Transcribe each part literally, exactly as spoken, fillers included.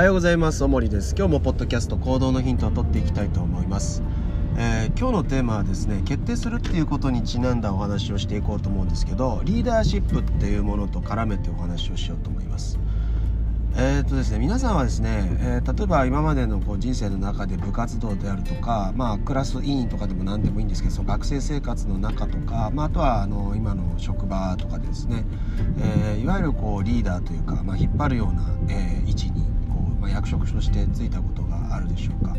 はようございます。おもりです。今日もポッドキャスト行動のヒントを取っていきたいと思います、えー、今日のテーマはですね、決定するっていうことにちなんだお話をしていこうと思うんですけど、リーダーシップっていうものと絡めてお話をしようと思います。えーとですね、皆さんはですね、えー、例えば今までのこう人生の中で部活動であるとか、まあ、クラス委員とかでも何でもいいんですけど、その学生生活の中とか、まあ、あとはあの今の職場とかでですね、えー、いわゆるこうリーダーというか、まあ、引っ張るような、えー、位置にこう、まあ、役職としてついたことがあるでしょうか。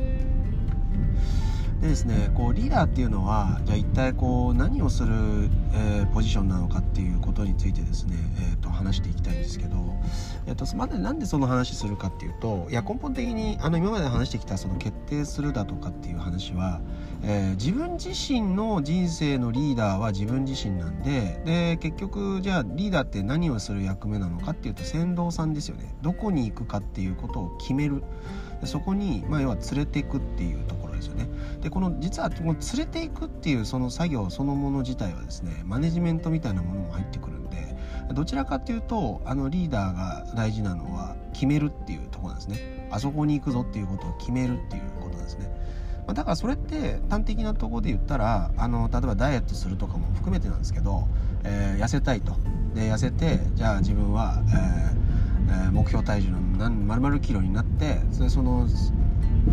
でですね、こうリーダーっていうのはじゃあ一体こう何をする、えー、ポジションなのかっていうことについてですね、えー、と話していきたいんですけど、えー、とまずなんでその話するかっていうと、いや根本的にあの今まで話してきたその決定するだとかっていう話は、えー、自分自身の人生のリーダーは自分自身なんで、で結局じゃあリーダーって何をする役目なのかっていうと、先導さんですよね。どこに行くかっていうことを決める、でそこに、まあ、要は連れていくっていうところですよね。でこの実はもう連れていくっていうその作業そのもの自体はですね、マネジメントみたいなものも入ってくるんで、どちらかというとあのリーダーが大事なのは決めるっていうところなんですね。あそこに行くぞっていうことを決めるっていうことなんですね。まあ、だからそれって端的なところで言ったら、あの例えばダイエットするとかも含めてなんですけど、えー、痩せたいと、で痩せてじゃあ自分は、えー、目標体重の何丸々キロになって、それその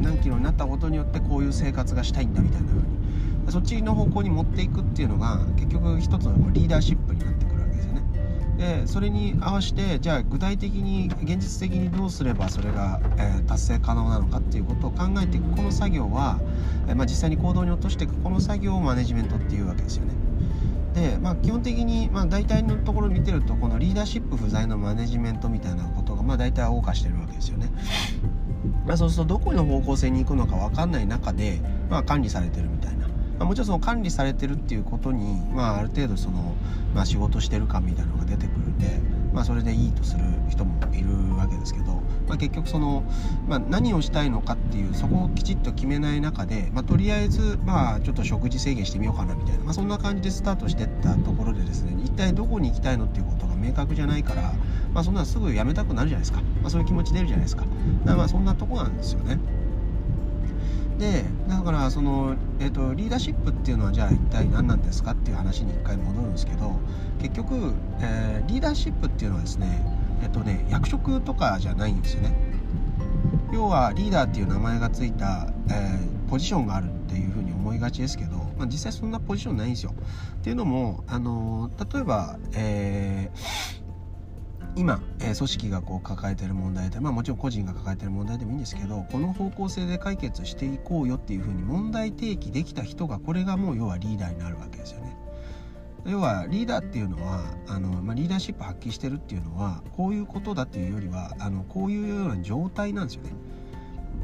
何キロになったことによってこういう生活がしたいんだみたいな風に、そっちの方向に持っていくっていうのが結局一つのリーダーシップになってくるわけですよね。でそれに合わせてじゃあ具体的に現実的にどうすればそれが、えー、達成可能なのかっていうことを考えていくこの作業は、えーまあ、実際に行動に落としていくこの作業をマネジメントっていうわけですよね。で、まあ、基本的に、まあ、大体のところ見てるとこのリーダーシップ不在のマネジメントみたいなことが、まあ、大体謳歌してるわけですよね。まあ、そうするとどこの方向性に行くのか分かんない中で、まあ、管理されてるみたいな、まあ、もちろんその管理されてるっていうことに、まあ、ある程度その、まあ、仕事してる感みたいなのが出てくるんで、まあ、それでいいとする人もいるわけですけど、まあ、結局その、まあ、何をしたいのかっていうそこをきちっと決めない中で、まあ、とりあえずまあちょっと食事制限してみようかなみたいな、まあ、そんな感じでスタートしてったところでですね、一体どこに行きたいのっていうことが明確じゃないから、まあ、そんなすぐやめたくなるじゃないですか、まあ、そういう気持ち出るじゃないですか。だからまあそんなとこなんですよね。でだからその、えーと、リーダーシップっていうのはじゃあ一体何なんですかっていう話に一回戻るんですけど、結局、えー、リーダーシップっていうのはですね、えーとね、役職とかじゃないんですよね。要はリーダーっていう名前がついた、えー、ポジションがあるっていうふうに思いがちですけど、まあ、実際そんなポジションないんですよ。っていうのも、あのー、例えば、えー今、えー、組織がこう抱えている問題で、まあ、もちろん個人が抱えている問題でもいいんですけど、この方向性で解決していこうよっていうふうに問題提起できた人が、これがもう要はリーダーになるわけですよね。要はリーダーっていうのはあの、まあ、リーダーシップ発揮してるっていうのはこういうことだっていうよりはあのこういうような状態なんですよね。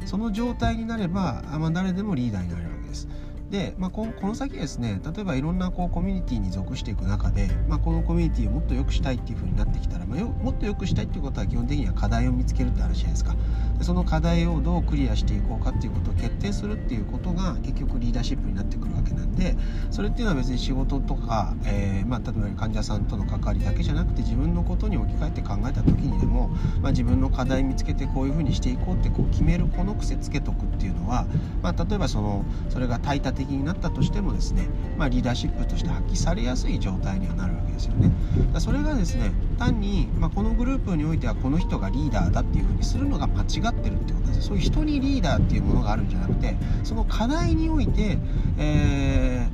その状態になれば、まあ、誰でもリーダーになれるわけです。で、まあ、この先ですね、例えばいろんなこうコミュニティに属していく中で、まあ、このコミュニティをもっと良くしたいっていう風になってきたら、まあ、よもっと良くしたいっていうことは基本的には課題を見つけるって話じゃないですか。でその課題をどうクリアしていこうかっていうことを決定するっていうことが結局リーダーシップになってくるわけなんで、それっていうのは別に仕事とか、えーまあ、例えば患者さんとの関わりだけじゃなくて、自分のことに置き換えて考えた時にでも、まあ、自分の課題見つけてこういう風にしていこうってこう決めるこの癖つけとくっていうのは、まあ、例えばそのそれが対立的になったとしてもですね、まあ、リーダーシップとして発揮されやすい状態にはなるわけですよね。だそれがですね、単に、まあ、このグループにおいてはこの人がリーダーだっていうふうにするのが間違ってるってことです。そういう人にリーダーっていうものがあるんじゃなくて、その課題において、え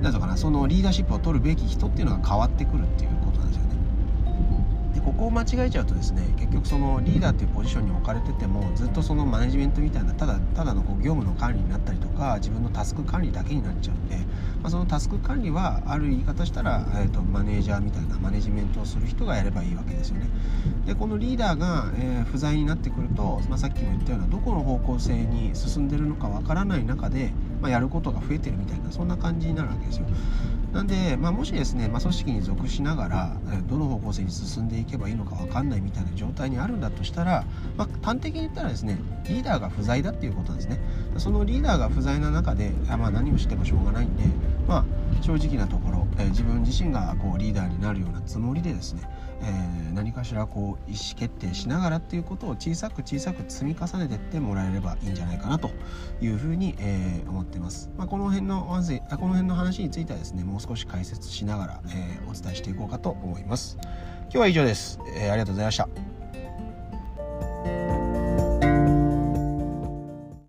ー、なんとかな、そのリーダーシップを取るべき人っていうのが変わってくるっていうことなんですよね。ここを間違えちゃうとですね、結局そのリーダーというポジションに置かれてても、ずっとそのマネジメントみたいなただただのこう業務の管理になったりとか、自分のタスク管理だけになっちゃうんで、まあ、そのタスク管理はある言い方したら、えーと、マネージャーみたいなマネジメントをする人がやればいいわけですよね。でこのリーダーが、えー、不在になってくると、まあ、さっきも言ったようなどこの方向性に進んでるのかわからない中で、まあ、やることが増えてるみたいな、そんな感じになるわけですよ。なんで、まあ、もしですね、まあ、組織に属しながらどの方向性に進んでいけばいいのか分かんないみたいな状態にあるんだとしたら、まあ、端的に言ったらですね、リーダーが不在だっていうことなんですね。そのリーダーが不在な中で、まあ、何をしてもしょうがないんで、まあ、正直なところ、えー、自分自身がこうリーダーになるようなつもりでですね、えー、何かしらこう意思決定しながらっていうことを小さく小さく積み重ねてってもらえればいいんじゃないかなというふうに、えー、思っています、まあ、この辺の話、この辺の話についてはですねもう少し解説しながら、えー、お伝えしていこうかと思います。今日は以上です、えー、ありがとうございました。